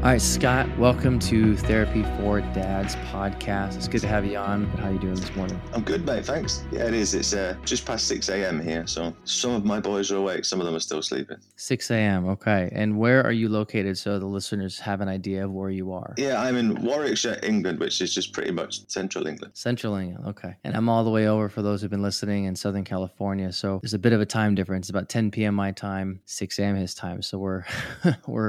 All right, Scott, welcome to Therapy for Dads podcast. It's good to have you on. How are you doing this morning? I'm good, mate. Thanks. Yeah, it is. It's just past 6 a.m. here, so some of my boys are awake. Some of them are still sleeping. 6 a.m. Okay. And where are you located so the listeners have an idea of where you are? Yeah, I'm in Warwickshire, England, which is just pretty much central England. Central England. Okay. And I'm all the way over, for those who've been listening, in Southern California. So there's a bit of a time difference. It's about 10 p.m. my time, 6 a.m. his time. So we're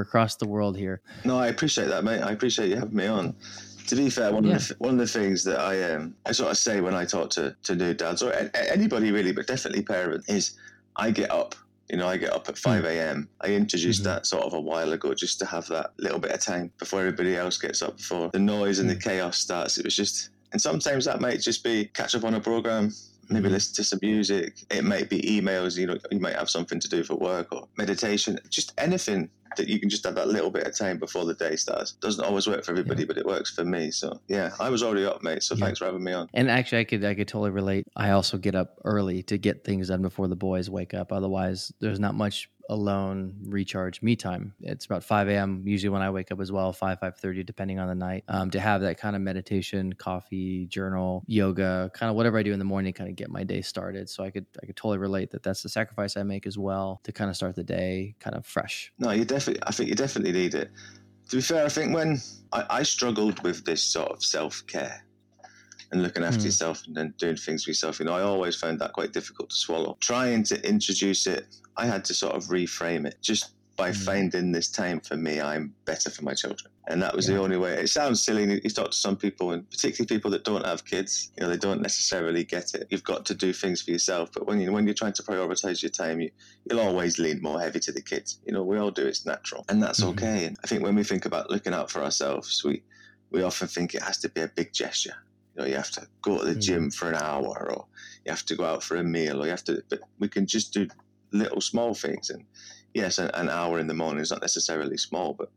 across the world here. No, I appreciate that, mate. I appreciate you having me on. To be fair, one of the things that I sort of say when I talk to new dads, or anybody really, but definitely parents, is I get up. You know, I get up at 5 a.m. I introduced that sort of a while ago just to have that little bit of time before everybody else gets up, before the noise and the chaos starts. It was just, and sometimes that might just be catch up on a program, maybe listen to some music. It might be emails, you know, you might have something to do for work or meditation, just anything that you can just have that little bit of time before the day starts. Doesn't always work for everybody, but it works for me. So yeah, I was already up, mate. So thanks for having me on. And actually I could totally relate. I also get up early to get things done before the boys wake up. Otherwise there's not much alone recharge me time. It's about 5 a.m. usually when I wake up as well, 5:30, depending on the night, to have that kind of meditation, coffee, journal, yoga, kind of whatever I do in the morning, kind of get my day started. So I could totally relate that. That's the sacrifice I make as well to kind of start the day kind of fresh. No, I think you definitely need it. To be fair, I think when I struggled with this sort of self-care and looking after yourself and then doing things for yourself, you know, I always found that quite difficult to swallow. Trying to introduce it, I had to sort of reframe it just by finding this time for me. I'm better for my children. And that was the only way. It sounds silly. You talk to some people, and particularly people that don't have kids, you know, they don't necessarily get it. You've got to do things for yourself. But when you're trying to prioritize your time, you'll always lean more heavy to the kids. You know, we all do. It's natural. And that's okay. And I think when we think about looking out for ourselves, we often think it has to be a big gesture. You know, you have to go to the gym for an hour, or you have to go out for a meal, or you have to, but we can just do little small things. And yes, an hour in the morning is not necessarily small, but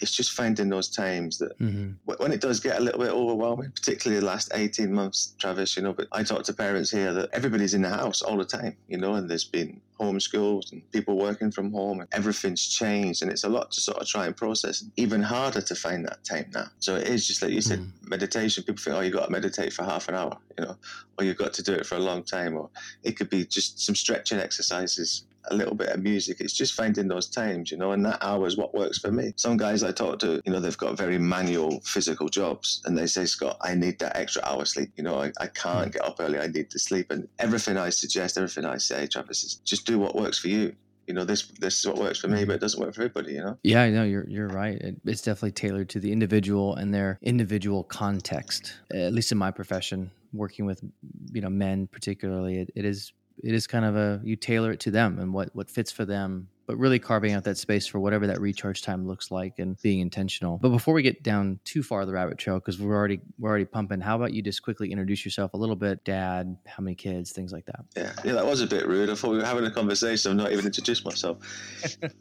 it's just finding those times that when it does get a little bit overwhelming, particularly the last 18 months, Travis, you know, but I talk to parents here that everybody's in the house all the time, you know, and there's been homeschools and people working from home and everything's changed, and it's a lot to sort of try and process, and even harder to find that time now. So it is just like you said, meditation. People think, oh, you've got to meditate for half an hour, you know, or you've got to do it for a long time, or it could be just some stretching exercises, a little bit of music. It's just finding those times, you know, and that hour is what works for me. Some guys I talk to, you know, they've got very manual physical jobs, and they say, Scott, I need that extra hour sleep. You know, I can't get up early. I need to sleep. And everything I suggest, everything I say, Travis, is just do what works for you. You know, this is what works for me, but it doesn't work for everybody, you know? Yeah, I know. You're right. It's definitely tailored to the individual and their individual context, at least in my profession, working with, you know, men particularly. It is kind of you tailor it to them and what fits for them, but really carving out that space for whatever that recharge time looks like and being intentional. But before we get down too far the rabbit trail, because we're already pumping, how about you just quickly introduce yourself a little bit, dad, how many kids, things like that. Yeah, that was a bit rude. I thought we were having a conversation. I'm not even introduced myself.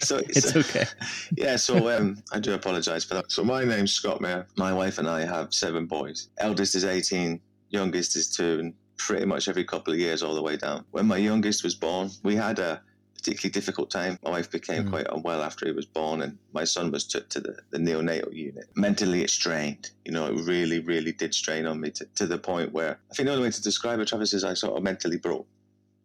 So it's okay. Yeah, so I do apologize for that. So my name's Scott Mair. My wife and I have 7 boys. Eldest is 18, youngest is 2, and pretty much every couple of years all the way down. When my youngest was born, we had a particularly difficult time. My wife became quite unwell after he was born, and my son was took to the neonatal unit. Mentally, it strained. You know, it really, really did strain on me to the point where, I think the only way to describe it, Travis, is I sort of mentally broke.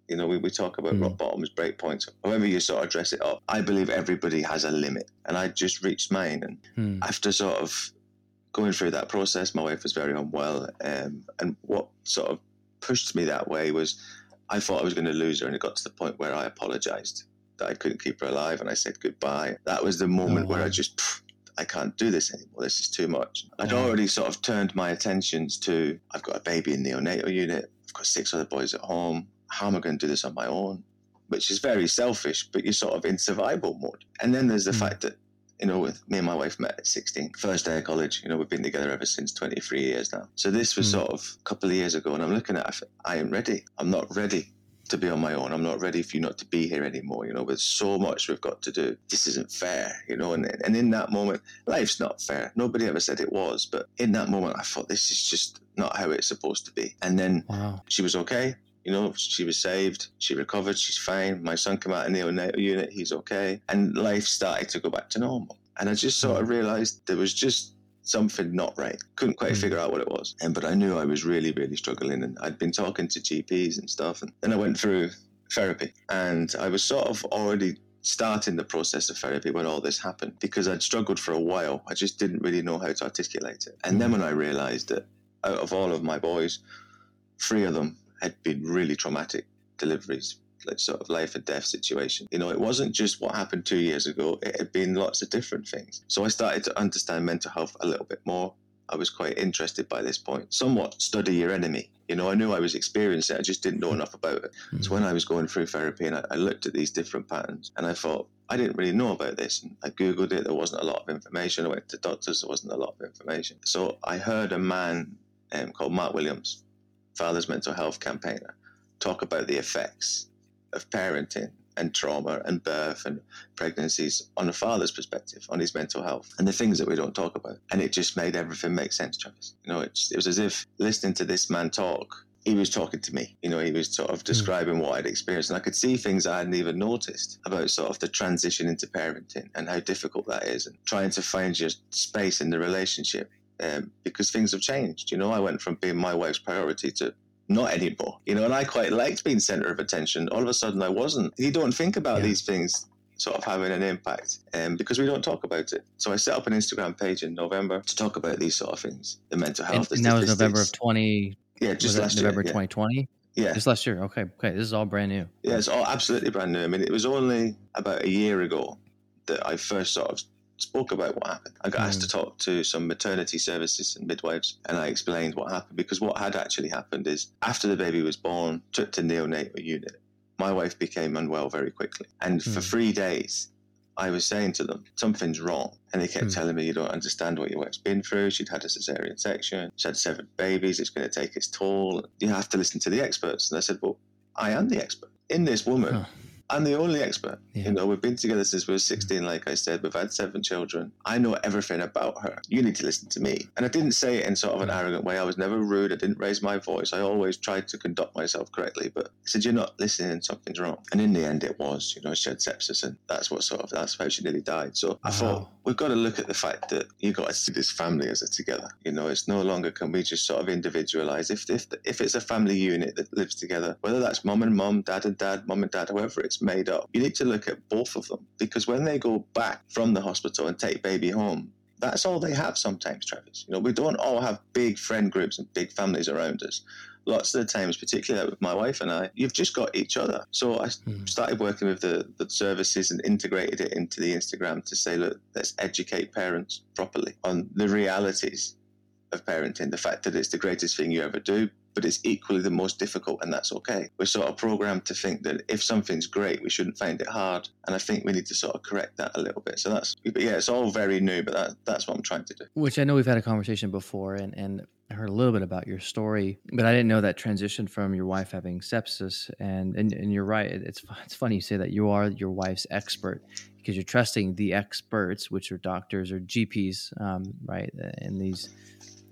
You know, we talk about rock bottoms, break points, however you sort of dress it up. I believe everybody has a limit, and I just reached mine. And after sort of going through that process, my wife was very unwell, and what sort of pushed me that way was I thought I was going to lose her, and it got to the point where I apologized that I couldn't keep her alive, and I said goodbye. That was the moment where I just, I can't do this anymore. This is too much. I'd already sort of turned my attentions to, I've got a baby in the neonatal unit, I've got 6 other boys at home. How am I going to do this on my own? which is very selfish, but you're sort of in survival mode. And then there's the fact that, you know, with me and my wife met at 16, first day of college, you know, we've been together ever since, 23 years now. So this was sort of a couple of years ago, and I'm looking at, I am ready. I'm not ready to be on my own. I'm not ready for you not to be here anymore. You know, there's so much we've got to do. This isn't fair, you know, and in that moment, life's not fair. Nobody ever said it was, but in that moment, I thought, this is just not how it's supposed to be. And then she was okay. You know, she was saved, she recovered, she's fine. My son came out in the neonatal unit, he's okay. And life started to go back to normal. And I just sort of realised there was just something not right. Couldn't quite figure out what it was. But I knew I was really, really struggling. And I'd been talking to GPs and stuff. And then I went through therapy. And I was sort of already starting the process of therapy when all this happened, because I'd struggled for a while. I just didn't really know how to articulate it. And then when I realised that out of all of my boys, 3 of them had been really traumatic deliveries, like sort of life and death situation. You know, it wasn't just what happened 2 years ago. It had been lots of different things. So I started to understand mental health a little bit more. I was quite interested by this point. Somewhat study your enemy. You know, I knew I was experiencing it. I just didn't know enough about it. Mm-hmm. So when I was going through therapy and I looked at these different patterns and I thought, I didn't really know about this. And I Googled it. There wasn't a lot of information. I went to doctors. There wasn't a lot of information. So I heard a man called Mark Williams, father's mental health campaigner, talk about the effects of parenting and trauma and birth and pregnancies on a father's perspective, on his mental health, and the things that we don't talk about. And it just made everything make sense, Travis. You know, it was as if listening to this man talk, he was talking to me. You know, he was sort of describing what I'd experienced. And I could see things I hadn't even noticed about sort of the transition into parenting and how difficult that is, and trying to find your space in the relationship. Because things have changed, you know. I went from being my wife's priority to not anymore, you know, and I quite liked being centre of attention. All of a sudden I wasn't. You don't think about these things sort of having an impact because we don't talk about it. So I set up an Instagram page in November to talk about these sort of things, the mental health. And that was November 2020? Yeah. Just last year. Okay. This is all brand new. Yeah, it's all absolutely brand new. I mean, it was only about a year ago that I first sort of spoke about what happened. I got asked to talk to some maternity services and midwives, and I explained what happened, because what had actually happened is after the baby was born, took to neonatal unit, my wife became unwell very quickly. And for 3 days, I was saying to them, something's wrong. And they kept telling me, you don't understand what your wife's been through. She'd had a cesarean section. She had 7 babies. It's going to take its toll. You have to listen to the experts. And I said, well, I am the expert. In this woman... Oh. I'm the only expert. Yeah. You know, we've been together since we were 16, like I said. We've had 7 children. I know everything about her. You need to listen to me. And I didn't say it in sort of an arrogant way. I was never rude. I didn't raise my voice. I always tried to conduct myself correctly. But I said, you're not listening. Something's wrong. And in the end, it was. You know, she had sepsis, and that's how she nearly died. So I thought, we've got to look at the fact that you've got to see this family as a together. You know, it's no longer can we just sort of individualise. If it's a family unit that lives together, whether that's mum and mum, dad and dad, mum and dad, whoever it's made up, you need to look at both of them, because when they go back from the hospital and take baby home, that's all they have sometimes, Travis. You know, we don't all have big friend groups and big families around us. Lots of the times, particularly with my wife and I, you've just got each other. So I started working with the services and integrated it into the Instagram to say, look, let's educate parents properly on the realities of parenting, the fact that it's the greatest thing you ever do, but it's equally the most difficult, and that's okay. We're sort of programmed to think that if something's great, we shouldn't find it hard, and I think we need to sort of correct that a little bit. So it's all very new, but that's what I'm trying to do. Which I know we've had a conversation before, and I heard a little bit about your story, but I didn't know that transition from your wife having sepsis, and you're right. It's funny you say that you are your wife's expert, because you're trusting the experts, which are doctors or GPs, right, in these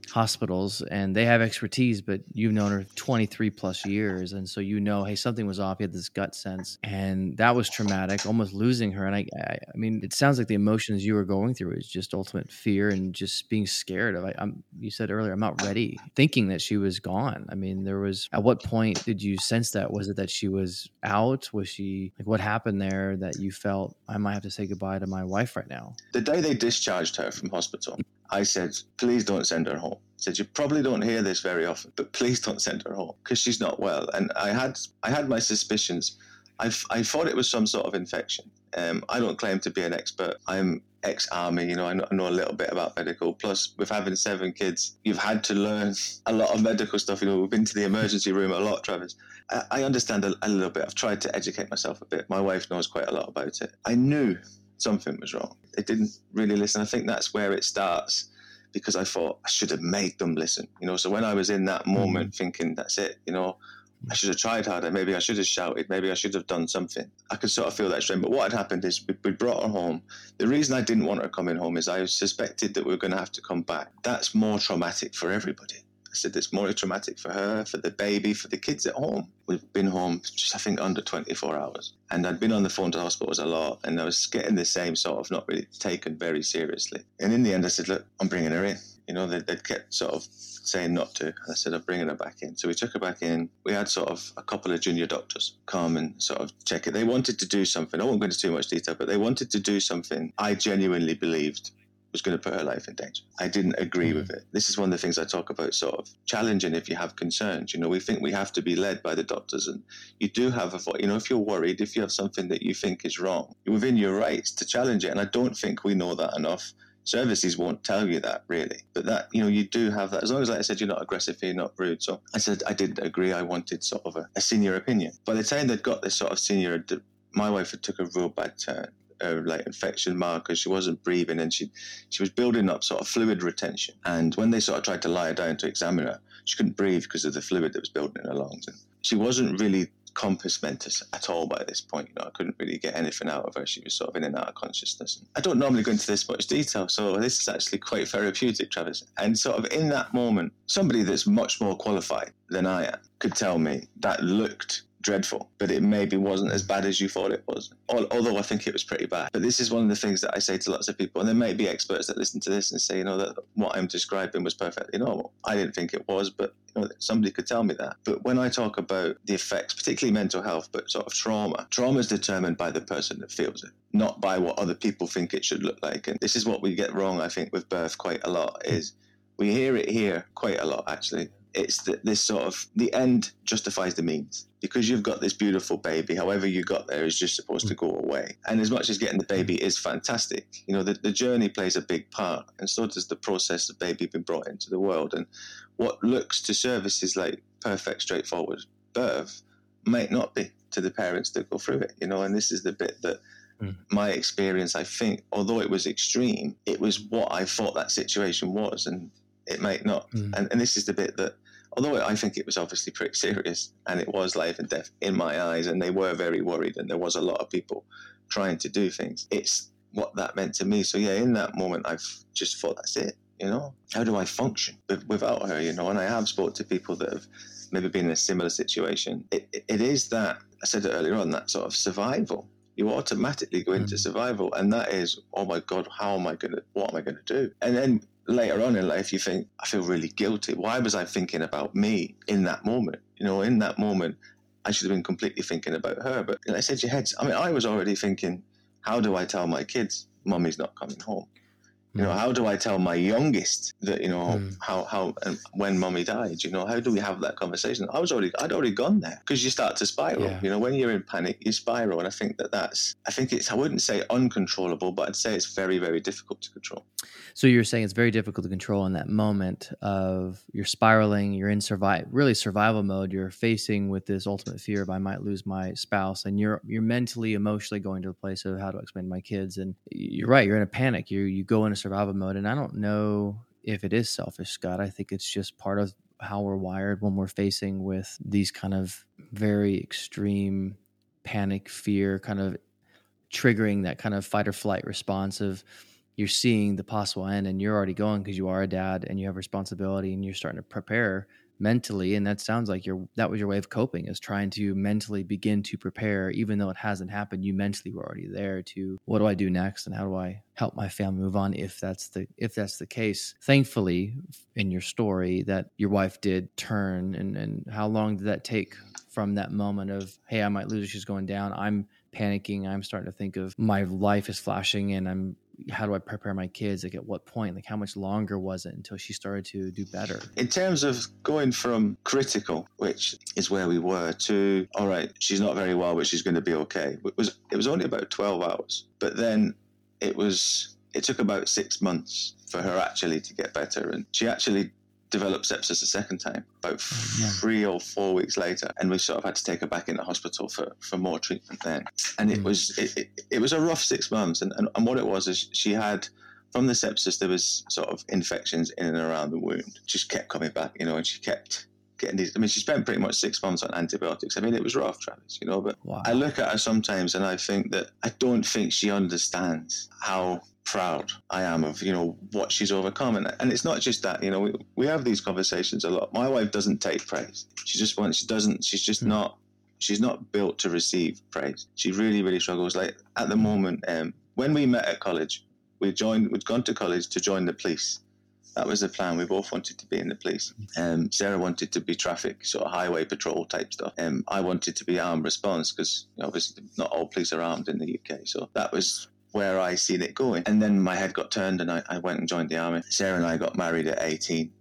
hospitals, and they have expertise, but you've known her 23 plus years. And so, you know, hey, something was off. You had this gut sense, and that was traumatic, almost losing her. And I mean, it sounds like the emotions you were going through is just ultimate fear and just being scared of, you said earlier, I'm not ready, thinking that she was gone. I mean, at what point did you sense that? Was it that she was out? Was she, like, what happened there that you felt, I might have to say goodbye to my wife right now? The day they discharged her from hospital, I said, please don't send her home. I said, you probably don't hear this very often, but please don't send her home, because she's not well. And I had my suspicions. I thought it was some sort of infection. I don't claim to be an expert. I'm ex-army, you know, I know a little bit about medical. Plus, with having 7 kids, you've had to learn a lot of medical stuff. You know, we've been to the emergency room a lot, Travis. I understand a little bit. I've tried to educate myself a bit. My wife knows quite a lot about it. I knew something was wrong. They didn't really listen. I think that's where it starts, because I thought I should have made them listen. You know, so when I was in that moment thinking, that's it, you know, I should have tried harder. Maybe I should have shouted. Maybe I should have done something. I could sort of feel that strain. But what had happened is we brought her home. The reason I didn't want her coming home is I suspected that we were going to have to come back. That's more traumatic for everybody. I said it's more traumatic for her, for the baby, for the kids at home. We've been home just, I think, under 24 hours. And I'd been on the phone to hospitals a lot, and I was getting the same sort of not really taken very seriously. And in the end, I said, look, I'm bringing her in. You know, they'd kept sort of saying not to. And I said, I'm bringing her back in. So we took her back in. We had sort of a couple of junior doctors come and sort of check it. They wanted to do something. I won't go into too much detail, but they wanted to do something I genuinely believed was going to put her life in danger. I didn't agree with it. This is one of the things I talk about, sort of challenging if you have concerns. You know, we think we have to be led by the doctors, and you do have a, you know, if you're worried, if you have something that you think is wrong, you're within your rights to challenge it. And I don't think we know that enough. Services won't tell you that, really. But that, you know, you do have that. As long as, like I said, you're not aggressive, you're not rude. So I said I didn't agree. I wanted sort of a senior opinion. By the time they'd got this sort of senior, my wife had took a real bad turn. Like infection markers, she wasn't breathing, and she was building up sort of fluid retention. And when they sort of tried to lie her down to examine her, she couldn't breathe because of the fluid that was building in her lungs. And she wasn't really compass mentis at all by this point. You know, I couldn't really get anything out of her. She was sort of in and out of consciousness. I don't normally go into this much detail, so this is actually quite therapeutic, Travis. And sort of in that moment, somebody that's much more qualified than I am could tell me that looked dreadful, but it maybe wasn't as bad as you thought it was, although I think it was pretty bad. But this is one of the things that I say to lots of people, and there may be experts that listen to this and say, you know, that what I'm describing was perfectly normal. I didn't think it was, but you know, somebody could tell me that. But when I talk about the effects, particularly mental health, but sort of trauma is determined by the person that feels it, not by what other people think it should look like. And this is what we get wrong, I think, with birth quite a lot, is we hear it here quite a lot, actually. It's that this sort of, the end justifies the means. Because you've got this beautiful baby, however you got there is just supposed to go away. And as much as getting the baby is fantastic, you know, the journey plays a big part, and so does the process of baby being brought into the world. And what looks to services like perfect, straightforward birth might not be to the parents that go through it, you know. And this is the bit that my experience, I think, although it was extreme, it was what I thought that situation was, and it might not. And this is the bit that, although I think it was obviously pretty serious, and it was life and death in my eyes, and they were very worried, and there was a lot of people trying to do things. It's what that meant to me. So yeah, in that moment, I've just thought, that's it, you know? How do I function without her, you know? And I have spoke to people that have maybe been in a similar situation. It is that, I said it earlier on, that sort of survival. You automatically go into survival, and that is, oh my God, what am I going to do? And then later on in life, you think, I feel really guilty. Why was I thinking about me in that moment? You know, in that moment, I should have been completely thinking about her. But like I said, your head's, I mean, I was already thinking, how do I tell my kids, Mummy's not coming home? You know, how do I tell my youngest that, you know, how and when Mummy died, you know, how do we have that conversation? I'd already gone there, because you start to spiral. Yeah. You know, when you're in panic, you spiral. And I think I wouldn't say uncontrollable, but I'd say it's very, very difficult to control. So you're saying it's very difficult to control in that moment of you're spiraling, you're in survival mode, you're facing with this ultimate fear of I might lose my spouse, and you're mentally, emotionally going to the place of how do I explain to my kids? And you're right, you're in a panic. You go into survival mode, and I don't know if it is selfish, Scott. I think it's just part of how we're wired when we're facing with these kind of very extreme panic, fear, kind of triggering that kind of fight or flight response of you're seeing the possible end, and you're already going because you are a dad and you have responsibility, and you're starting to prepare mentally. And that sounds like that was your way of coping, is trying to mentally begin to prepare, even though it hasn't happened. You mentally were already there to, what do I do next, and how do I help my family move on if that's the case? Thankfully, in your story, that your wife did turn. And how long did that take from that moment of, hey, I might lose her, she's going down, I'm panicking, I'm starting to think of my life is flashing, and I'm, how do I prepare my kids? Like, at what point? Like, how much longer was it until she started to do better? In terms of going from critical, which is where we were, to, all right, she's not very well, but she's going to be okay. It was only about 12 hours. But then it was It took about 6 months for her actually to get better, and she actually developed sepsis a second time about 3 or 4 weeks later, and we sort of had to take her back into hospital for more treatment then. And it was a rough 6 months, and what it was is she had, from the sepsis, there was sort of infections in and around the wound, just kept coming back, and she kept getting these. I mean, she spent pretty much 6 months on antibiotics. I mean, it was rough, Travis, but wow. I look at her sometimes and I think that I don't think she understands how proud I am of, what she's overcome. And it's not just that, we have these conversations a lot. My wife doesn't take praise. She's not built to receive praise. She really, really struggles. Like at the moment, when we met at college, we'd gone to college to join the police. That was the plan. We both wanted to be in the police. Sarah wanted to be traffic, sort of highway patrol type stuff. I wanted to be armed response because obviously not all police are armed in the UK. So that was where I seen it going. And then my head got turned and I went and joined the army. Sarah and I got married at 18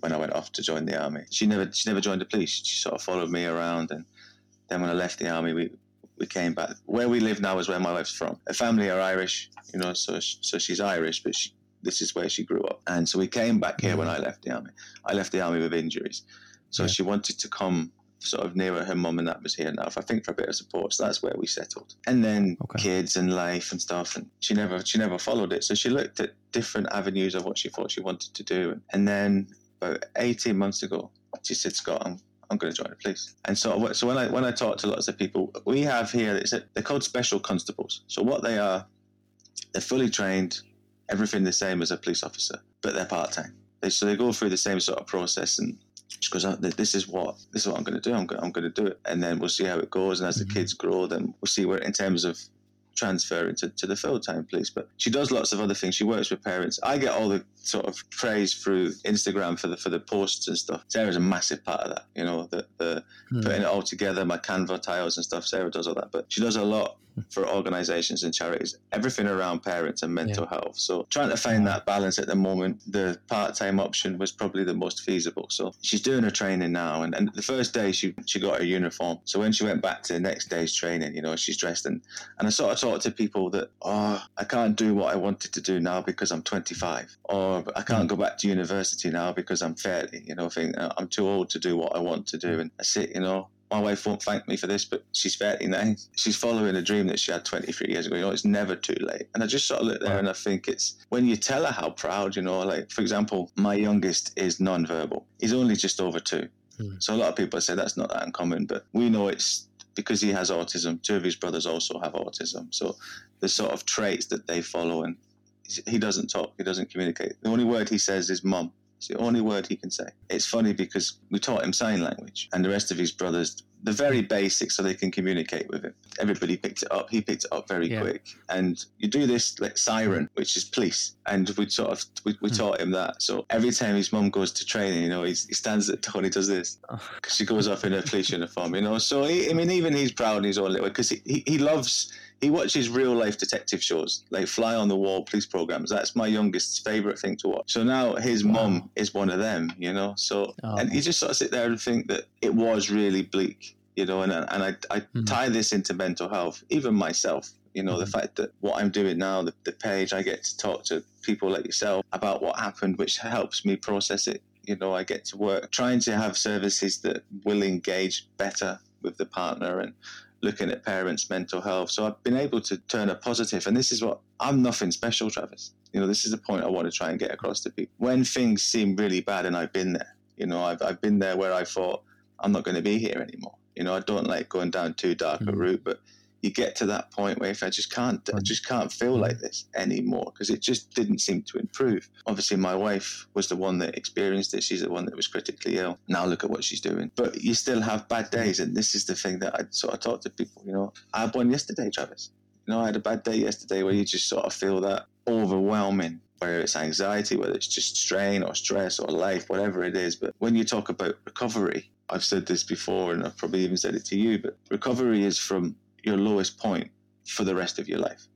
when I went off to join the army. She never joined the police. She sort of followed me around. And then when I left the army, we came back. Where we live now is where my wife's from. Her family are Irish, so she's Irish, but this is where she grew up. And so we came back here when I left the army. I left the army with injuries. So she wanted to come sort of nearer her mum, and that was here now, I think, for a bit of support. So that's where we settled. And then kids and life and stuff. And she never followed it. So she looked at different avenues of what she thought she wanted to do. And then about 18 months ago, she said, Scott, I'm going to join the police. And so when I talk to lots of people, we have here, they're called special constables. So what they are, they're fully trained, everything the same as a police officer, but they're part-time. So they go through the same sort of process, and she goes, this is what I'm going to do. I'm going to do it. And then we'll see how it goes. And as the kids grow, then we'll see where in terms of transferring to the full-time police. But she does lots of other things. She works with parents. I get all the sort of praise through Instagram for the posts and stuff. Sarah's a massive part of that, the putting it all together, my Canva tiles and stuff. Sarah does all that, but she does a lot for organisations and charities, everything around parents and mental health. So trying to find that balance at the moment, the part-time option was probably the most feasible. So she's doing her training now, and the first day she got her uniform. So when she went back to the next day's training, she's dressed, and I sort of talk to people that, I can't do what I wanted to do now because I'm 25, or I can't go back to university now because I'm 30, I'm too old to do what I want to do. And I sit, my wife won't thank me for this, but she's 39. She's following a dream that she had 23 years ago. It's never too late. And I just sort of look there and I think it's when you tell her how proud, like, for example, my youngest is non-verbal. He's only just over 2. So a lot of people say that's not that uncommon, but we know it's because he has autism. 2 of his brothers also have autism. So the sort of traits that they follow, and he doesn't talk, he doesn't communicate. The only word he says is mum. It's the only word he can say. It's funny because we taught him sign language, and the rest of his brothers, the very basics so they can communicate with him. Everybody picked it up. He picked it up very quick. And you do this like siren, which is police. And we taught him that. So every time his mum goes to training, he stands at the door and he does this. Because she goes off in her police uniform, So, even he's proud in his own little way because he loves... He watches real-life detective shows, like fly-on-the-wall police programs. That's my youngest's favourite thing to watch. So now his mum is one of them, So, and you just sort of sit there and think that it was really bleak, And I tie this into mental health, even myself. The fact that what I'm doing now, the page, I get to talk to people like yourself about what happened, which helps me process it. I get to work, trying to have services that will engage better with the partner and looking at parents' mental health. So I've been able to turn a positive, and this is what, I'm nothing special, Travis. This is the point I want to try and get across to people. When things seem really bad, and I've been there, I've been there where I thought, I'm not going to be here anymore. I don't like going down too dark a route, but you get to that point where if I just can't feel like this anymore because it just didn't seem to improve. Obviously, my wife was the one that experienced it. She's the one that was critically ill. Now look at what she's doing. But you still have bad days, and this is the thing that I sort of talk to people, I had one yesterday, Travis. I had a bad day yesterday where you just sort of feel that overwhelming, whether it's anxiety, whether it's just strain or stress or life, whatever it is. But when you talk about recovery, I've said this before, and I've probably even said it to you, but recovery is from your lowest point for the rest of your life.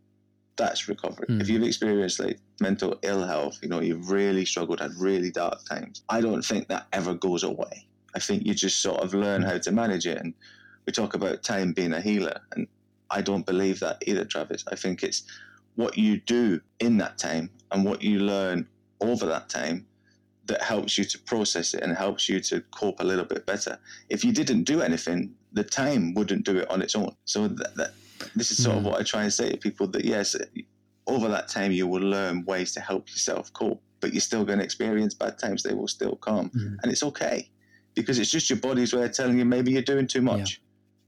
That's recovery. If you've experienced like mental ill health, you've really struggled, had really dark times, I don't think that ever goes away. I think you just sort of learn how to manage it. And we talk about time being a healer, and I don't believe that either, Travis. I think it's what you do in that time and what you learn over that time that helps you to process it and helps you to cope a little bit better. If you didn't do anything, the time wouldn't do it on its own. So this is sort of what I try and say to people, that yes, over that time you will learn ways to help yourself cope, but you're still going to experience bad times. They will still come. And it's okay, because it's just your body's way of telling you maybe you're doing too much.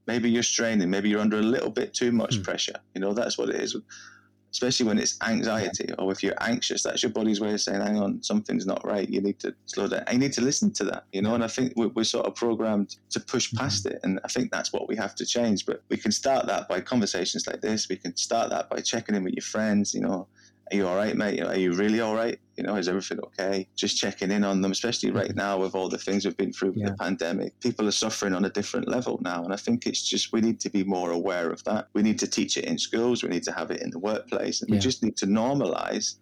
Maybe you're straining, maybe you're under a little bit too much pressure. You know, that's what it is, especially when it's anxiety or if you're anxious. That's your body's way of saying, hang on, something's not right. You need to slow down. You need to listen to that, you know, and I think we're sort of programmed to push past it. And I think that's what we have to change. But we can start that by conversations like this. We can start that by checking in with your friends, you know. Are you all right, mate? Are you really all right? You know, is everything okay? Just checking in on them, especially right now with all the things we've been through with the pandemic. People are suffering on a different level now. And I think it's just, we need to be more aware of that. We need to teach it in schools. We need to have it in the workplace. And we just need to normalize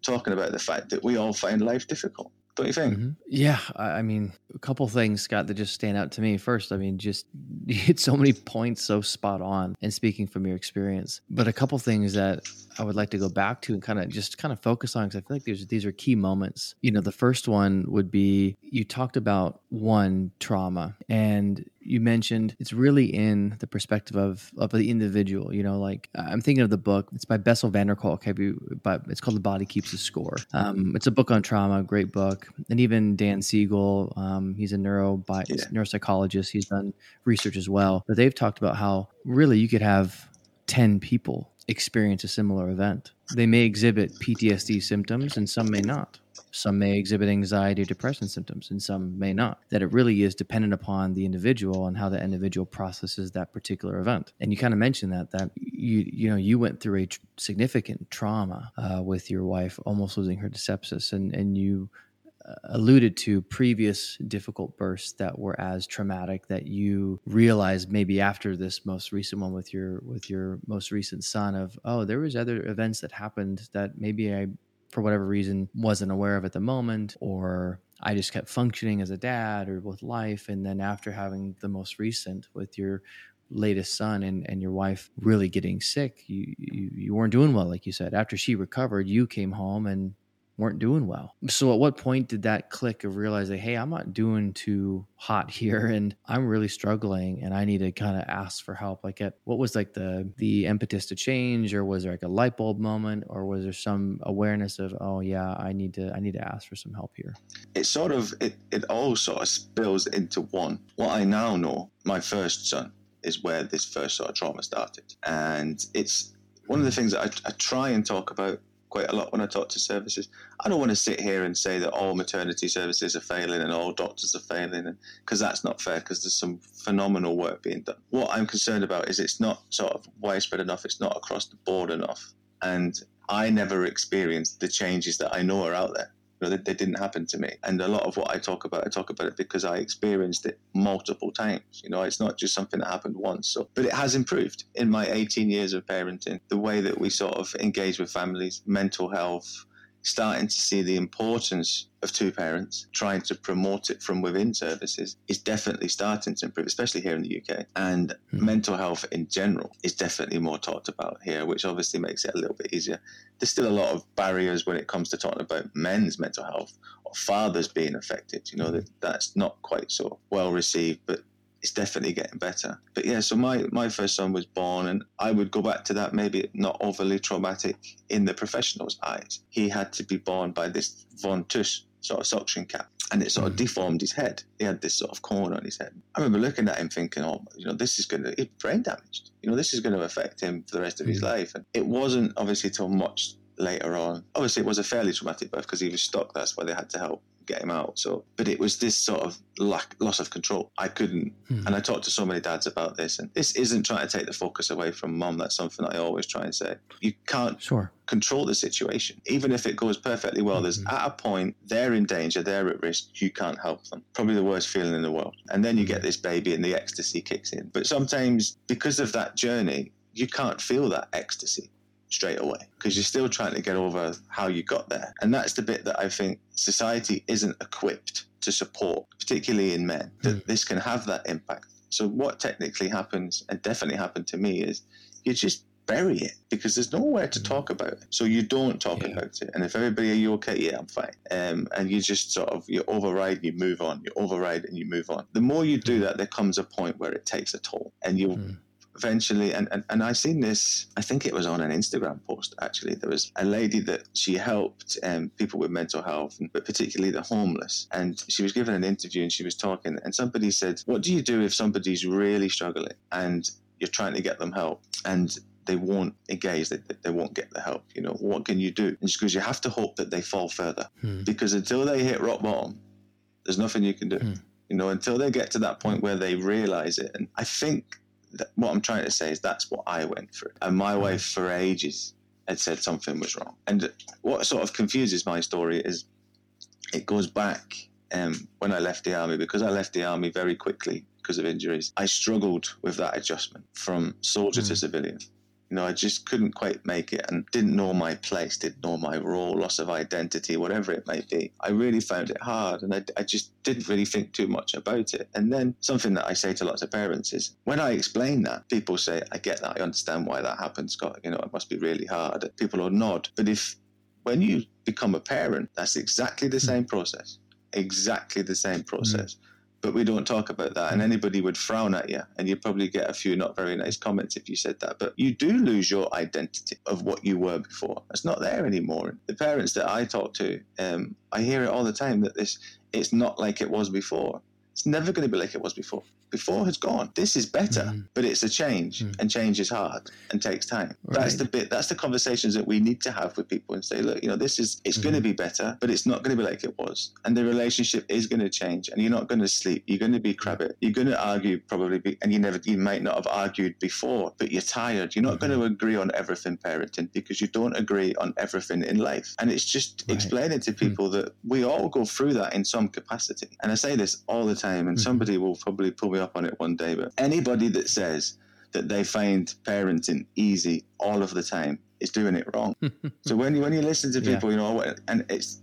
talking about the fact that we all find life difficult. Don't you think? Yeah. I mean, a couple things, Scott, that just stand out to me. First, I mean, just you hit so many points so spot on and speaking from your experience. But a couple things that I would like to go back to and kind of focus on, because I feel like these are key moments. You know, the first one would be, you talked about trauma, and you mentioned it's really in the perspective of the individual. You know, like I'm thinking of the book, it's by Bessel van der Kolk, but it's called The Body Keeps the Score. It's a book on trauma, great book. And even Dan Siegel, he's a neuropsychologist. He's done research as well. But they've talked about how really you could have 10 people experience a similar event. They may exhibit PTSD symptoms and some may not. Some may exhibit anxiety or depression symptoms and some may not. That it really is dependent upon the individual and how the individual processes that particular event. And you kind of mentioned that you went through a significant trauma with your wife almost losing her to sepsis, and you alluded to previous difficult bursts that were as traumatic that you realized maybe after this most recent one with your most recent son of, oh, there was other events that happened that maybe I, for whatever reason, wasn't aware of at the moment, or I just kept functioning as a dad or with life. And then after having the most recent with your latest son and your wife really getting sick, you weren't doing well. Like you said, after she recovered, you came home and weren't doing well. So at what point did that click of realizing, hey, I'm not doing too hot here and I'm really struggling and I need to kind of ask for help? Like what was like the impetus to change, or was there like a light bulb moment, or was there some awareness of, oh yeah, I need to ask for some help here? It sort of, it all sort of spills into one. What I now know, my first son is where this first sort of trauma started. And it's one of the things that I try and talk about quite a lot when I talk to services. I don't want to sit here and say that all maternity services are failing and all doctors are failing, because that's not fair, because there's some phenomenal work being done. What I'm concerned about is it's not sort of widespread enough, it's not across the board enough. And I never experienced the changes that I know are out there. You know, they didn't happen to me. And a lot of what I talk about it because I experienced it multiple times. You know, it's not just something that happened once. But it has improved in my 18 years of parenting, the way that we sort of engage with families, mental health, starting to see the importance of two parents, trying to promote it from within services is definitely starting to improve, especially here in the UK. And mental health in general is definitely more talked about here, which obviously makes it a little bit easier. There's still a lot of barriers when it comes to talking about men's mental health or fathers being affected. You know, that's not quite so well received, but it's definitely getting better. But yeah, so my first son was born, and I would go back to that, maybe not overly traumatic in the professional's eyes. He had to be born by this Von Tuss sort of suction cap, and it sort of deformed his head. He had this sort of cone on his head. I remember looking at him thinking, oh, you know, this is going to, he's brain damaged. You know, this is going to affect him for the rest of his life. And it wasn't obviously till much later on. Obviously, it was a fairly traumatic birth because he was stuck. That's why they had to help get him out. But it was this sort of loss of control. I couldn't, and I talked to so many dads about this, and this isn't trying to take the focus away from mum. That's something I always try and say. You can't control the situation. Even if it goes perfectly well, there's at a point, they're in danger, they're at risk, you can't help them. Probably the worst feeling in the world. And then you get this baby and the ecstasy kicks in. But sometimes because of that journey, you can't feel that ecstasy straight away, because you're still trying to get over how you got there. And that's the bit that I think society isn't equipped to support, particularly in men, that this can have that impact. So what technically happens, and definitely happened to me, is you're just bury it because there's nowhere to talk about it. So you don't talk about it. And if everybody, are you okay? Yeah, I'm fine. And you just sort of, you override and you move on. You override and you move on. The more you do that, there comes a point where it takes a toll. And you'll eventually, and I seen this, I think it was on an Instagram post, actually. There was a lady that she helped people with mental health, but particularly the homeless. And she was given an interview and she was talking, and somebody said, what do you do if somebody's really struggling and you're trying to get them help and they won't engage, they won't get the help? You know, what can you do? And she goes, you have to hope that they fall further because until they hit rock bottom, there's nothing you can do. You know, until they get to that point where they realize it. And I think what I'm trying to say is that's what I went through. And my wife for ages had said something was wrong. And what sort of confuses my story is it goes back when I left the army, because I left the army very quickly because of injuries. I struggled with that adjustment from soldier to civilian. You know, I just couldn't quite make it and didn't know my place, didn't know my role, loss of identity, whatever it may be. I really found it hard and I just didn't really think too much about it. And then something that I say to lots of parents is when I explain that, people say, I get that, I understand why that happened, Scott. You know, it must be really hard. People will nod. But when you become a parent, that's exactly the same process, But we don't talk about that, and anybody would frown at you, and you'd probably get a few not very nice comments if you said that. But you do lose your identity of what you were before. It's not there anymore. The parents that I talk to, I hear it all the time that it's not like it was before. It's never going to be like it was before. Before has gone. This is better, but it's a change, and change is hard and takes time. Right. That's the bit. That's the conversations that we need to have with people and say, look, you know, it's going to be better, but it's not going to be like it was. And the relationship is going to change, and you're not going to sleep. You're going to be crabbit. You're going to argue probably, and you might not have argued before, but you're tired. You're not going to agree on everything parenting because you don't agree on everything in life. And it's just explaining to people that we all go through that in some capacity. And I say this all the time, and somebody will probably pull me up on it one day, but anybody that says that they find parenting easy all of the time is doing it wrong. So when you listen to people, you know, and it's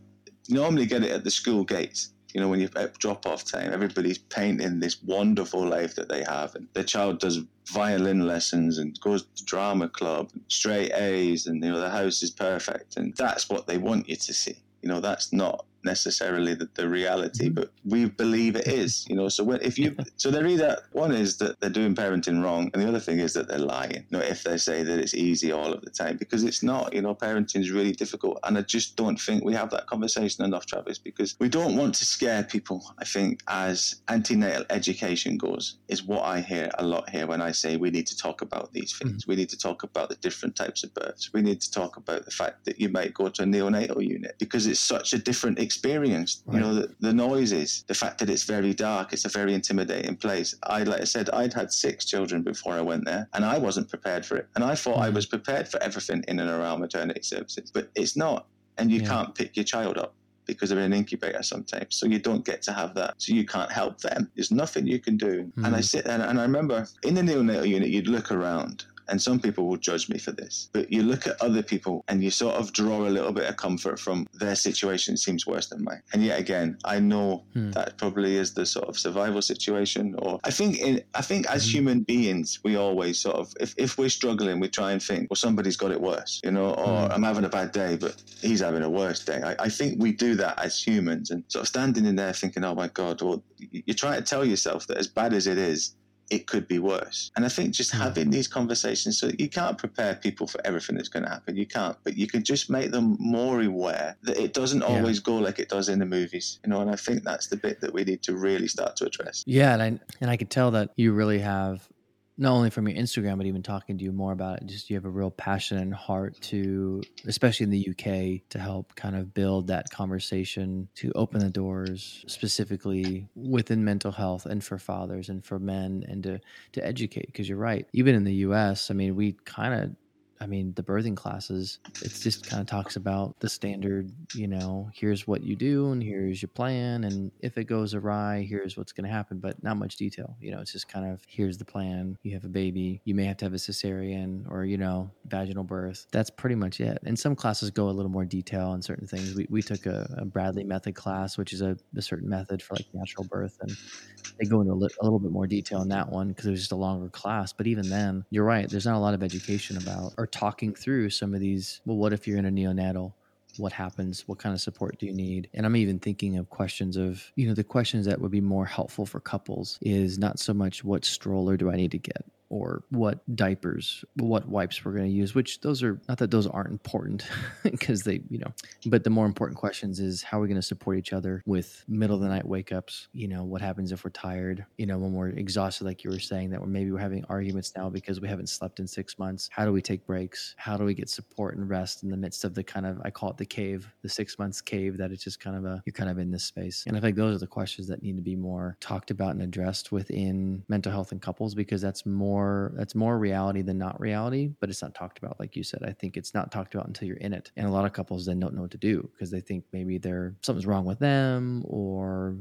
you normally get it at the school gates. You know, when you're at drop-off time, everybody's painting this wonderful life that they have, and their child does violin lessons and goes to drama club, and straight A's, and you know the house is perfect, and that's what they want you to see. You know, that's not necessarily the reality, but we believe it is, you know. So they're either, one is that they're doing parenting wrong, and the other thing is that they're lying, you know, if they say that it's easy all of the time, because it's not. You know, parenting is really difficult, and I just don't think we have that conversation enough, Travis, because we don't want to scare people. I think as antenatal education goes is what I hear a lot here when I say we need to talk about these things. We need to talk about the different types of births. We need to talk about the fact that you might go to a neonatal unit because it's such a different experience, you know, the noises, the fact that it's very dark, it's a very intimidating place. Like I said, I'd had 6 children before I went there, and I wasn't prepared for it. And I thought I was prepared for everything in and around maternity services, but it's not. And you can't pick your child up because they're in an incubator sometimes. So you don't get to have that. So you can't help them. There's nothing you can do. And I sit there, and I remember in the neonatal unit, you'd look around. And some people will judge me for this, but you look at other people and you sort of draw a little bit of comfort from their situation seems worse than mine. And yet again, I know that probably is the sort of survival situation. Or I think as human beings, we always sort of, if we're struggling, we try and think, well, somebody's got it worse, you know, or I'm having a bad day, but he's having a worse day. I think we do that as humans, and sort of standing in there thinking, oh my God, well, you try to tell yourself that as bad as it is, it could be worse. And I think just having these conversations, so that you can't prepare people for everything that's going to happen. You can't, but you can just make them more aware that it doesn't always go like it does in the movies, you know. And I think that's the bit that we need to really start to address. Yeah, and I could tell that you really have, not only from your Instagram, but even talking to you more about it, just you have a real passion and heart to, especially in the UK, to help kind of build that conversation, to open the doors specifically within mental health and for fathers and for men, and to educate, because you're right. Even in the US, I mean, we kind of I mean, the birthing classes, it just kind of talks about the standard, you know, here's what you do and here's your plan. And if it goes awry, here's what's going to happen, but not much detail. You know, it's just kind of, here's the plan. You have a baby. You may have to have a cesarean or, you know, vaginal birth. That's pretty much it. And some classes go a little more detail on certain things. We took a Bradley method class, which is a certain method for like natural birth. And they go into a little bit more detail in that one because it was just a longer class. But even then, you're right. There's not a lot of education about or talking through some of these. Well, what if you're in a neonatal? What happens? What kind of support do you need? And I'm even thinking of questions of, you know, the questions that would be more helpful for couples is not so much what stroller do I need to get? Or what diapers, what wipes we're going to use, which those are, not that those aren't important because they, you know, but the more important questions is how are we going to support each other with middle of the night wake ups? You know, what happens if we're tired? You know, when we're exhausted, like you were saying, that we're having arguments now because we haven't slept in 6 months. How do we take breaks? How do we get support and rest in the midst of the kind of, I call it the cave, the 6 months cave that it's just kind of you're kind of in this space. And I think those are the questions that need to be more talked about and addressed within mental health and couples, because that's more reality than not reality, but it's not talked about. Like you said, I think it's not talked about until you're in it. And a lot of couples then don't know what to do because they think maybe something's wrong with them or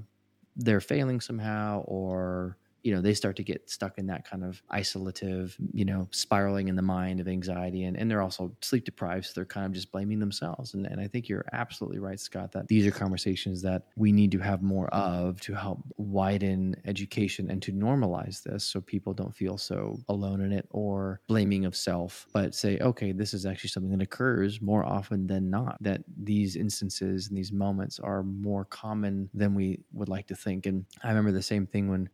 they're failing somehow, or, you know, they start to get stuck in that kind of isolative, you know, spiraling in the mind of anxiety. And they're also sleep deprived. So they're kind of just blaming themselves. And I think you're absolutely right, Scott, that these are conversations that we need to have more of to help widen education and to normalize this so people don't feel so alone in it or blaming of self, but say, okay, this is actually something that occurs more often than not, that these instances and these moments are more common than we would like to think. And I remember the same thing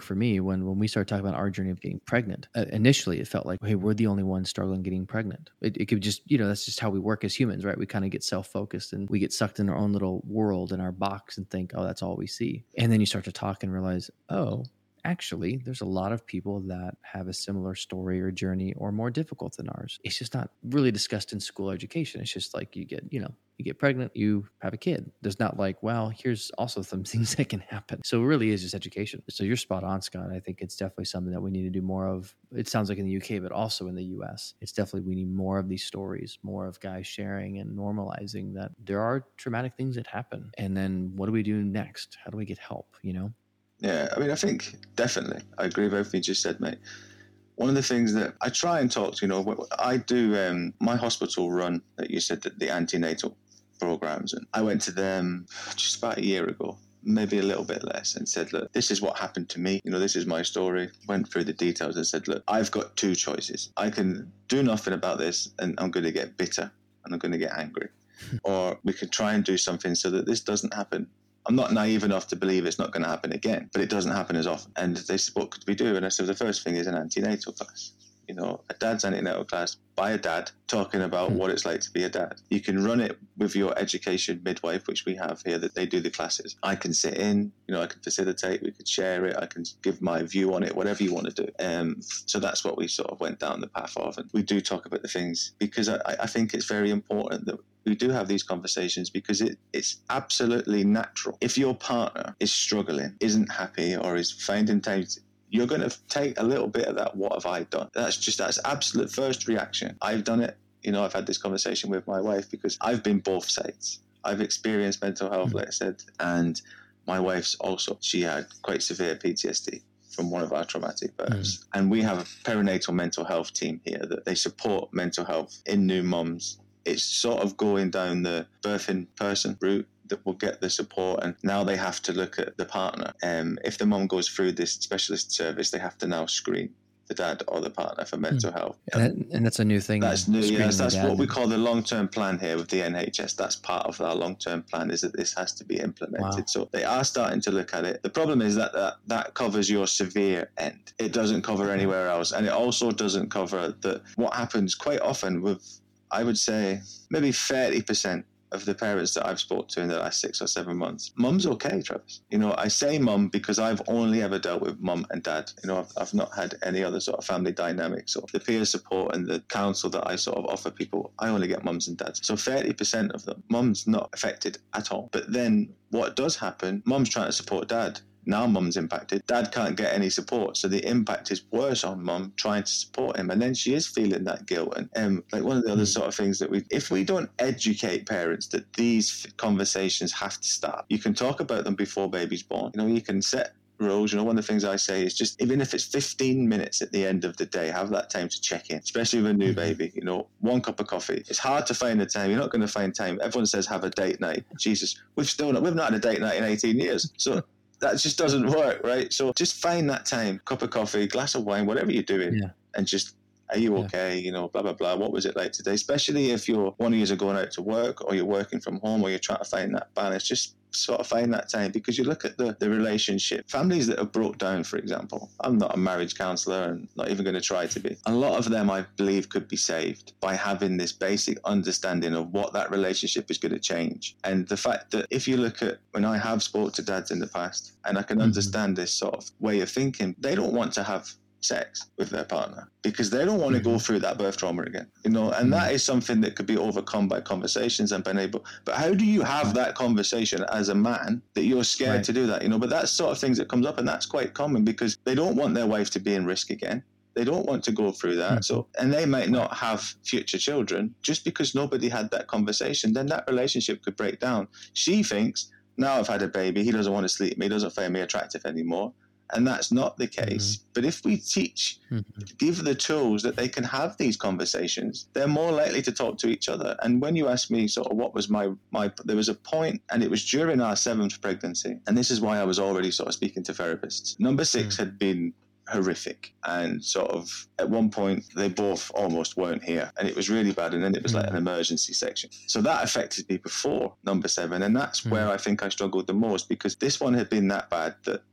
for me, when we started talking about our journey of getting pregnant, initially it felt like, hey, we're the only ones struggling getting pregnant. It could just, you know, that's just how we work as humans, right? We kind of get self-focused and we get sucked in our own little world in our box and think, oh, that's all we see. And then you start to talk and realize, oh, actually, there's a lot of people that have a similar story or journey or more difficult than ours. It's just not really discussed in school education. It's just like you get pregnant, you have a kid. There's not like, well, here's also some things that can happen. So it really is just education. So you're spot on, Scott. I think it's definitely something that we need to do more of. It sounds like in the UK, but also in the US, it's definitely, we need more of these stories, more of guys sharing and normalizing that there are traumatic things that happen. And then what do we do next? How do we get help? You know? Yeah, I mean, I think definitely. I agree with everything you just said, mate. One of the things that I try and talk to, you know, I do my hospital run that you said, that the antenatal programs, and I went to them just about a year ago, maybe a little bit less, and said, look, this is what happened to me. You know, this is my story. Went through the details and said, look, I've got two choices. I can do nothing about this and I'm going to get bitter and I'm going to get angry. Or we can try and do something so that this doesn't happen. I'm not naive enough to believe it's not going to happen again, but it doesn't happen as often. And they said, what could we do? And I said, the first thing is an antenatal class. You know, a dad's antenatal class by a dad talking about what it's like to be a dad. You can run it with your education midwife, which we have here, that they do the classes. I can sit in, you know, I can facilitate, we can share it, I can give my view on it, whatever you want to do. So that's what we sort of went down the path of. And we do talk about the things because I think it's very important that we do have these conversations, because it's absolutely natural. If your partner is struggling, isn't happy, or is finding times, you're going to take a little bit of that, what have I done? That's absolute first reaction. I've done it. You know, I've had this conversation with my wife because I've been both sides. I've experienced mental health, like I said, and my wife's also, she had quite severe PTSD from one of our traumatic births. And we have a perinatal mental health team here that they support mental health in new mums. It's sort of going down the birthing person route that will get the support, and now they have to look at the partner. If the mum goes through this specialist service, they have to now screen the dad or the partner for mental health. And that's a new thing. That's new, yes. That's what we call the long-term plan here with the NHS. That's part of our long-term plan, is that this has to be implemented. Wow. So they are starting to look at it. The problem is that covers your severe end. It doesn't cover anywhere else. And it also doesn't cover that what happens quite often with, I would say, maybe 30% of the parents that I've spoken to in the last 6 or 7 months. Mum's okay, Travis. You know, I say mum because I've only ever dealt with mum and dad. You know, I've not had any other sort of family dynamics, or the peer support and the counsel that I sort of offer people. I only get mums and dads. So 30% of them, mum's not affected at all. But then what does happen, mum's trying to support dad. Now mum's impacted. Dad can't get any support. So the impact is worse on mum trying to support him. And then she is feeling that guilt. And like one of the other sort of things that if we don't educate parents that these conversations have to start, you can talk about them before baby's born. You know, you can set rules. You know, one of the things I say is just, even if it's 15 minutes at the end of the day, have that time to check in, especially with a new baby. You know, one cup of coffee. It's hard to find the time. You're not going to find time. Everyone says have a date night. Jesus, we've not had a date night in 18 years. So that just doesn't work, right? So just find that time, cup of coffee, glass of wine, whatever you're doing, and just, are you okay? You know, blah, blah, blah. What was it like today? Especially if you're one of you are going out to work, or you're working from home, or you're trying to find that balance. Just sort of find that time, because you look at the relationship. Families that are brought down, for example, I'm not a marriage counsellor and not even going to try to be. A lot of them, I believe, could be saved by having this basic understanding of what that relationship is going to change. And the fact that if you look at, when I have spoke to dads in the past, and I can understand this sort of way of thinking, they don't want to have sex with their partner because they don't want to go through that birth trauma again, you know, and that is something that could be overcome by conversations and being able, but how do you have that conversation as a man that you're scared to do that, you know? But that's sort of things that comes up, and that's quite common because they don't want their wife to be in risk again. They don't want to go through that. So, and they might not have future children just because nobody had that conversation. Then that relationship could break down. She thinks, now I've had a baby, he doesn't want to sleep with me, he doesn't find me attractive anymore. And that's not the case. But if we teach, give the tools that they can have these conversations, they're more likely to talk to each other. And when you asked me sort of what was my, there was a point, and it was during our 7th pregnancy. And this is why I was already sort of speaking to therapists. Number 6 had been horrific, and sort of at one point they both almost weren't here, and it was really bad, and then it was like an emergency section. So that affected me before number 7, and that's where I think I struggled the most, because this one had been that bad that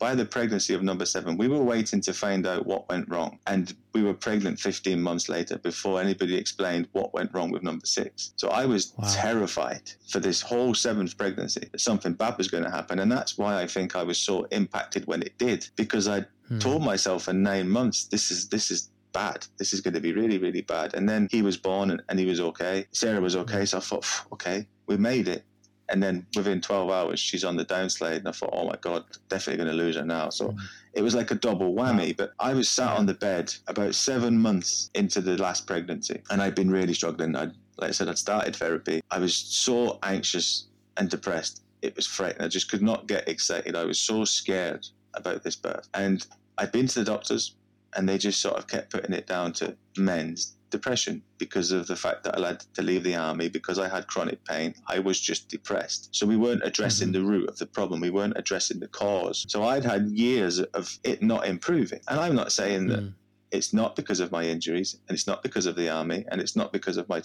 by the pregnancy of number 7, we were waiting to find out what went wrong. And we were pregnant 15 months later before anybody explained what went wrong with number 6. So I was terrified for this whole 7th pregnancy that something bad was going to happen. And that's why I think I was so impacted when it did, because I told myself for 9 months, this is bad. This is going to be really, really bad. And then he was born and he was okay. Sarah was okay. So I thought, okay, we made it. And then within 12 hours, she's on the downslide. And I thought, oh, my God, definitely going to lose her now. So it was like a double whammy. But I was sat on the bed about 7 months into the last pregnancy. And I'd been really struggling. Like I said, I'd started therapy. I was so anxious and depressed. It was frightening. I just could not get excited. I was so scared about this birth. And I'd been to the doctors, and they just sort of kept putting it down to men's depression because of the fact that I had to leave the army, because I had chronic pain. I was just depressed. So we weren't addressing the root of the problem. We weren't addressing the cause. So I'd had years of it not improving. And I'm not saying that it's not because of my injuries, and it's not because of the army, and it's not because of my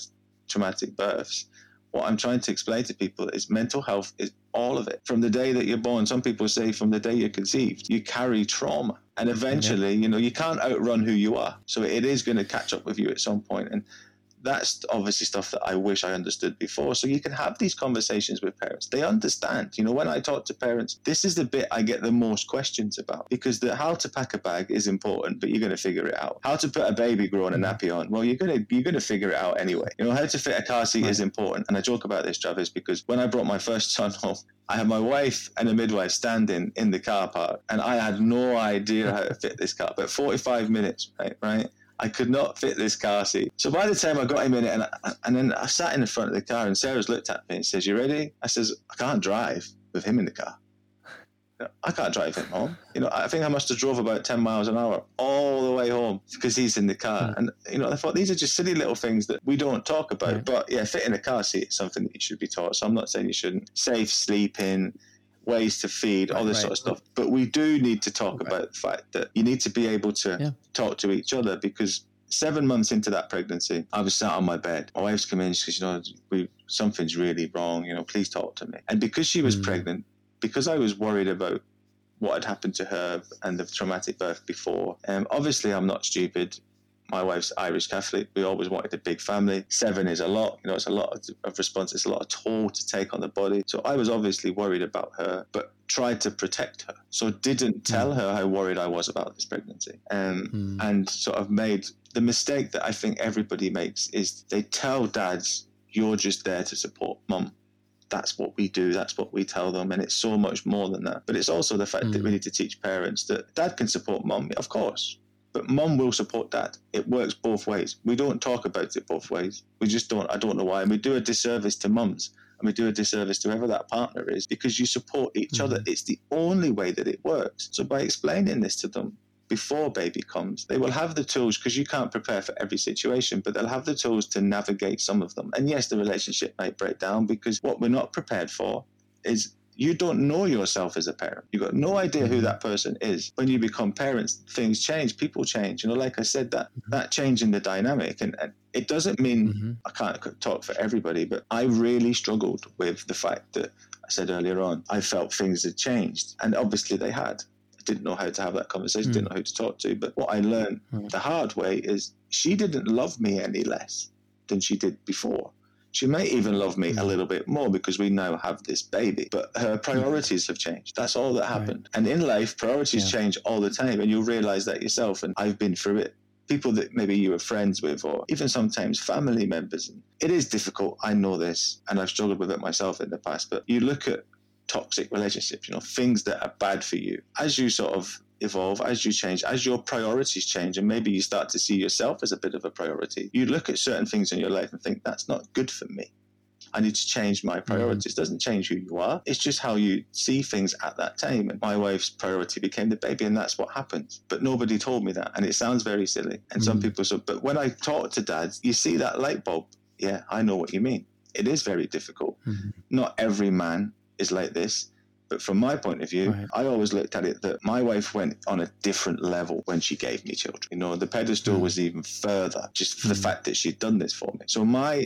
traumatic births. What I'm trying to explain to people is mental health is all of it. From the day that you're born, some people say from the day you're conceived, you carry trauma. And eventually, you know, you can't outrun who you are. So it is going to catch up with you at some point. And that's obviously stuff that I wish I understood before. So you can have these conversations with parents. They understand. You know, when I talk to parents, this is the bit I get the most questions about, because the how to pack a bag is important, but you're going to figure it out. How to put a baby growing a nappy on, well, you're going to figure it out anyway. You know, how to fit a car seat is important. And I joke about this, Travis, because when I brought my first son home, I had my wife and a midwife standing in the car park, and I had no idea how to fit this car. But 45 minutes, right? I could not fit this car seat. So by the time I got him in it, and then I sat in the front of the car, and Sarah's looked at me and says, "You ready?" I says, "I can't drive with him in the car. I can't drive him home. You know, I think I must have drove about 10 miles an hour all the way home because he's in the car." And, you know, I thought these are just silly little things that we don't talk about. But yeah, fitting a car seat is something that you should be taught. So I'm not saying you shouldn't. Safe sleeping, ways to feed, all this sort of stuff. But we do need to talk about the fact that you need to be able to talk to each other, because 7 months into that pregnancy, I was sat on my bed. My wife's come in, she says, "You know, something's really wrong, you know, please talk to me." And because she was pregnant, because I was worried about what had happened to her and the traumatic birth before, obviously I'm not stupid. My wife's Irish Catholic. We always wanted a big family. 7 is a lot. You know, it's a lot of response. It's a lot of toll to take on the body. So I was obviously worried about her, but tried to protect her. So didn't tell her how worried I was about this pregnancy. And sort of made the mistake that I think everybody makes is they tell dads, "You're just there to support mum." that's what we do, that's what we tell them, and it's so much more than that. But it's also the fact that we need to teach parents that dad can support mum, of course, but mum will support dad. It works both ways. We don't talk about it both ways. We just don't. I don't know why. And we do a disservice to mums, and we do a disservice to whoever that partner is, because you support each other. It's the only way that it works. So by explaining this to them before baby comes, they will have the tools, because you can't prepare for every situation, but they'll have the tools to navigate some of them. And yes, the relationship might break down, because what we're not prepared for is you don't know yourself as a parent. You've got no idea who that person is. When you become parents, things change, people change. You know, like I said, that change in the dynamic. And it doesn't mean, I can't talk for everybody, but I really struggled with the fact that I said earlier on, I felt things had changed. And obviously they had. Didn't know how to have that conversation, didn't know who to talk to. But what I learned the hard way is she didn't love me any less than she did before. She may even love me a little bit more because we now have this baby, but her priorities have changed. That's all that happened. Right. And in life, priorities change all the time, and you'll realize that yourself. And I've been through it. People that maybe you were friends with, or even sometimes family members. It is difficult. I know this, and I've struggled with it myself in the past, but you look at toxic relationships, you know, things that are bad for you. As you sort of evolve, as you change, as your priorities change, and maybe you start to see yourself as a bit of a priority, you look at certain things in your life and think, that's not good for me. I need to change my priorities. It doesn't change who you are. It's just how you see things at that time. And my wife's priority became the baby, and that's what happened. But nobody told me that. And it sounds very silly. And some people said, but when I talk to dads, you see that light bulb. Yeah, I know what you mean. It is very difficult. Not every man is like this, but from my point of view, I always looked at it that my wife went on a different level when she gave me children. You know, the pedestal was even further, just for the fact that she'd done this for me. So my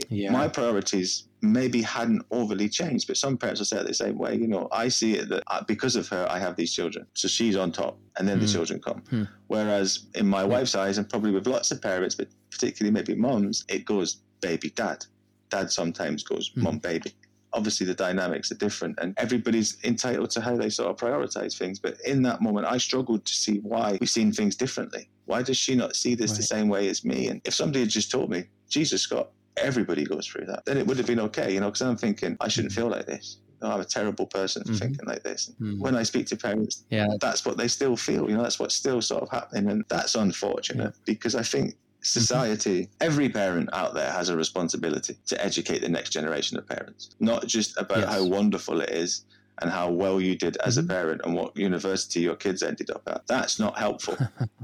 priorities maybe hadn't overly changed, but some parents will say it the same way. You know, I see it that because of her, I have these children, so she's on top, and then the children come. Whereas in my wife's eyes, and probably with lots of parents, but particularly maybe moms, it goes baby, dad. Dad sometimes goes mom, baby. Obviously, the dynamics are different, and everybody's entitled to how they sort of prioritize things. But in that moment, I struggled to see why we've seen things differently. Why does she not see this the same way as me? And if somebody had just told me, Jesus, Scott, everybody goes through that, then it would have been okay, you know, because I'm thinking, I shouldn't feel like this. Oh, I'm a terrible person for thinking like this. When I speak to parents, that's what they still feel, you know, that's what's still sort of happening. And that's unfortunate because I think society, every parent out there has a responsibility to educate the next generation of parents, not just about how wonderful it is and how well you did as a parent and what university your kids ended up at. That's not helpful.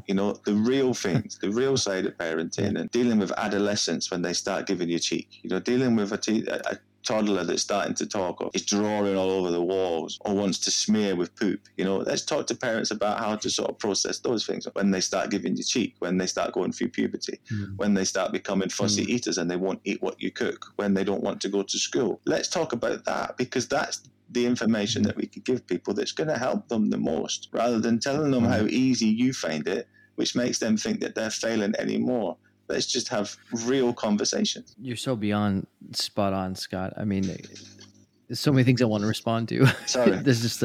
You know, the real things, the real side of parenting and dealing with adolescents when they start giving you cheek, you know, dealing with a toddler that's starting to talk or is drawing all over the walls or wants to smear with poop. You know, let's talk to parents about how to sort of process those things when they start giving you cheek, when they start going through puberty, when they start becoming fussy eaters and they won't eat what you cook, when they don't want to go to school. Let's talk about that, because that's the information that we could give people that's going to help them the most, rather than telling them how easy you find it, which makes them think that they're failing anymore. Let's just have real conversations. You're so beyond spot on, Scott. I mean, there's so many things I want to respond to. Sorry. There's just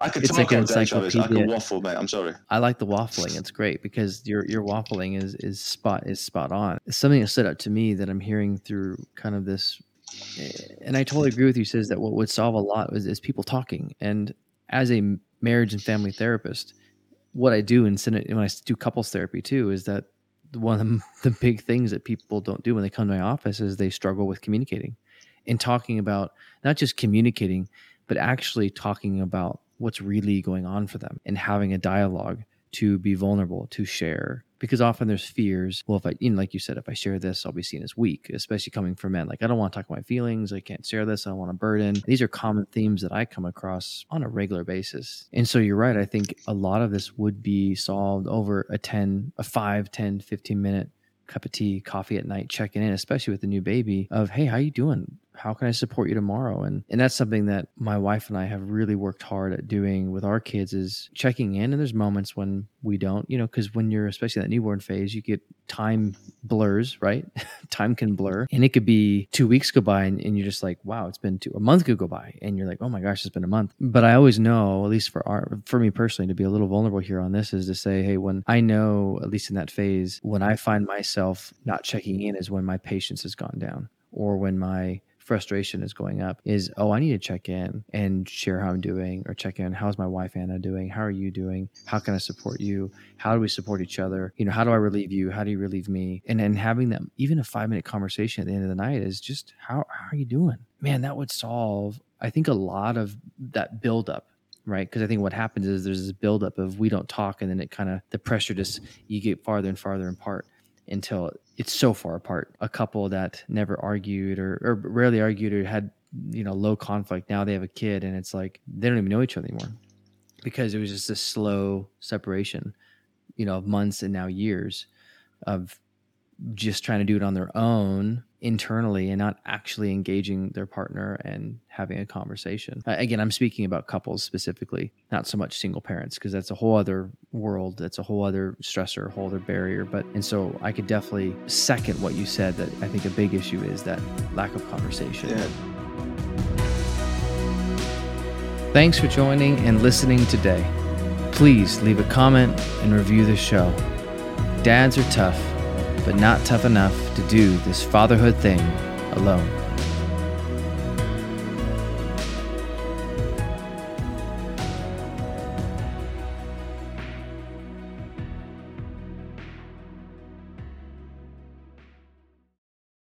I could talk like about that, Travis. I could waffle, mate. I'm sorry. I like the waffling. It's great because your waffling is spot on. It's something that stood out to me that I'm hearing through kind of this, and I totally agree with you, says that what would solve a lot is people talking. And as a marriage and family therapist, what I do and when I do couples therapy too is that one of the big things that people don't do when they come to my office is they struggle with communicating and talking about, not just communicating, but actually talking about what's really going on for them and having a dialogue to be vulnerable, to share. Because often there's fears. Well, if I, you know, like you said, if I share this, I'll be seen as weak, especially coming from men. Like, I don't want to talk about my feelings. I can't share this. I don't want to burden. These are common themes that I come across on a regular basis. And so you're right. I think a lot of this would be solved over a 5, 10, 15 minute cup of tea, coffee at night, checking in, especially with the new baby of, hey, how you doing? How can I support you tomorrow? And that's something that my wife and I have really worked hard at doing with our kids, is checking in. And there's moments when we don't, you know, because when you're especially in that newborn phase, you get time blurs, right? Time can blur. And it could be 2 weeks go by and you're just like, wow, it's been a month could go by. And you're like, oh my gosh, it's been a month. But I always know, at least for me personally, to be a little vulnerable here on this is to say, hey, when I know, at least in that phase, when I find myself not checking in is when my patience has gone down or when my frustration is going up is, oh, I need to check in and share how I'm doing, or check in, how's my wife Anna doing? How are you doing? How can I support you? How do we support each other? You know, how do I relieve you? How do you relieve me? And then having them, even a 5-minute conversation at the end of the night is just, how are you doing? Man, that would solve, I think, a lot of that buildup. Right. Because I think what happens is there's this buildup of we don't talk, and then it kind of, the pressure just, you get farther and farther apart until it's so far apart. A couple that never argued or rarely argued or had, you know, low conflict. Now they have a kid and it's like they don't even know each other anymore, because it was just this slow separation, you know, of months and now years of just trying to do it on their own internally and not actually engaging their partner and having a conversation. Again, I'm speaking about couples specifically, not so much single parents, because that's a whole other world. That's a whole other stressor, a whole other barrier. But, and so I could definitely second what you said, that I think a big issue is that lack of conversation. Yeah. Thanks for joining and listening today. Please leave a comment and review the show. Dads are tough, but not tough enough to do this fatherhood thing alone.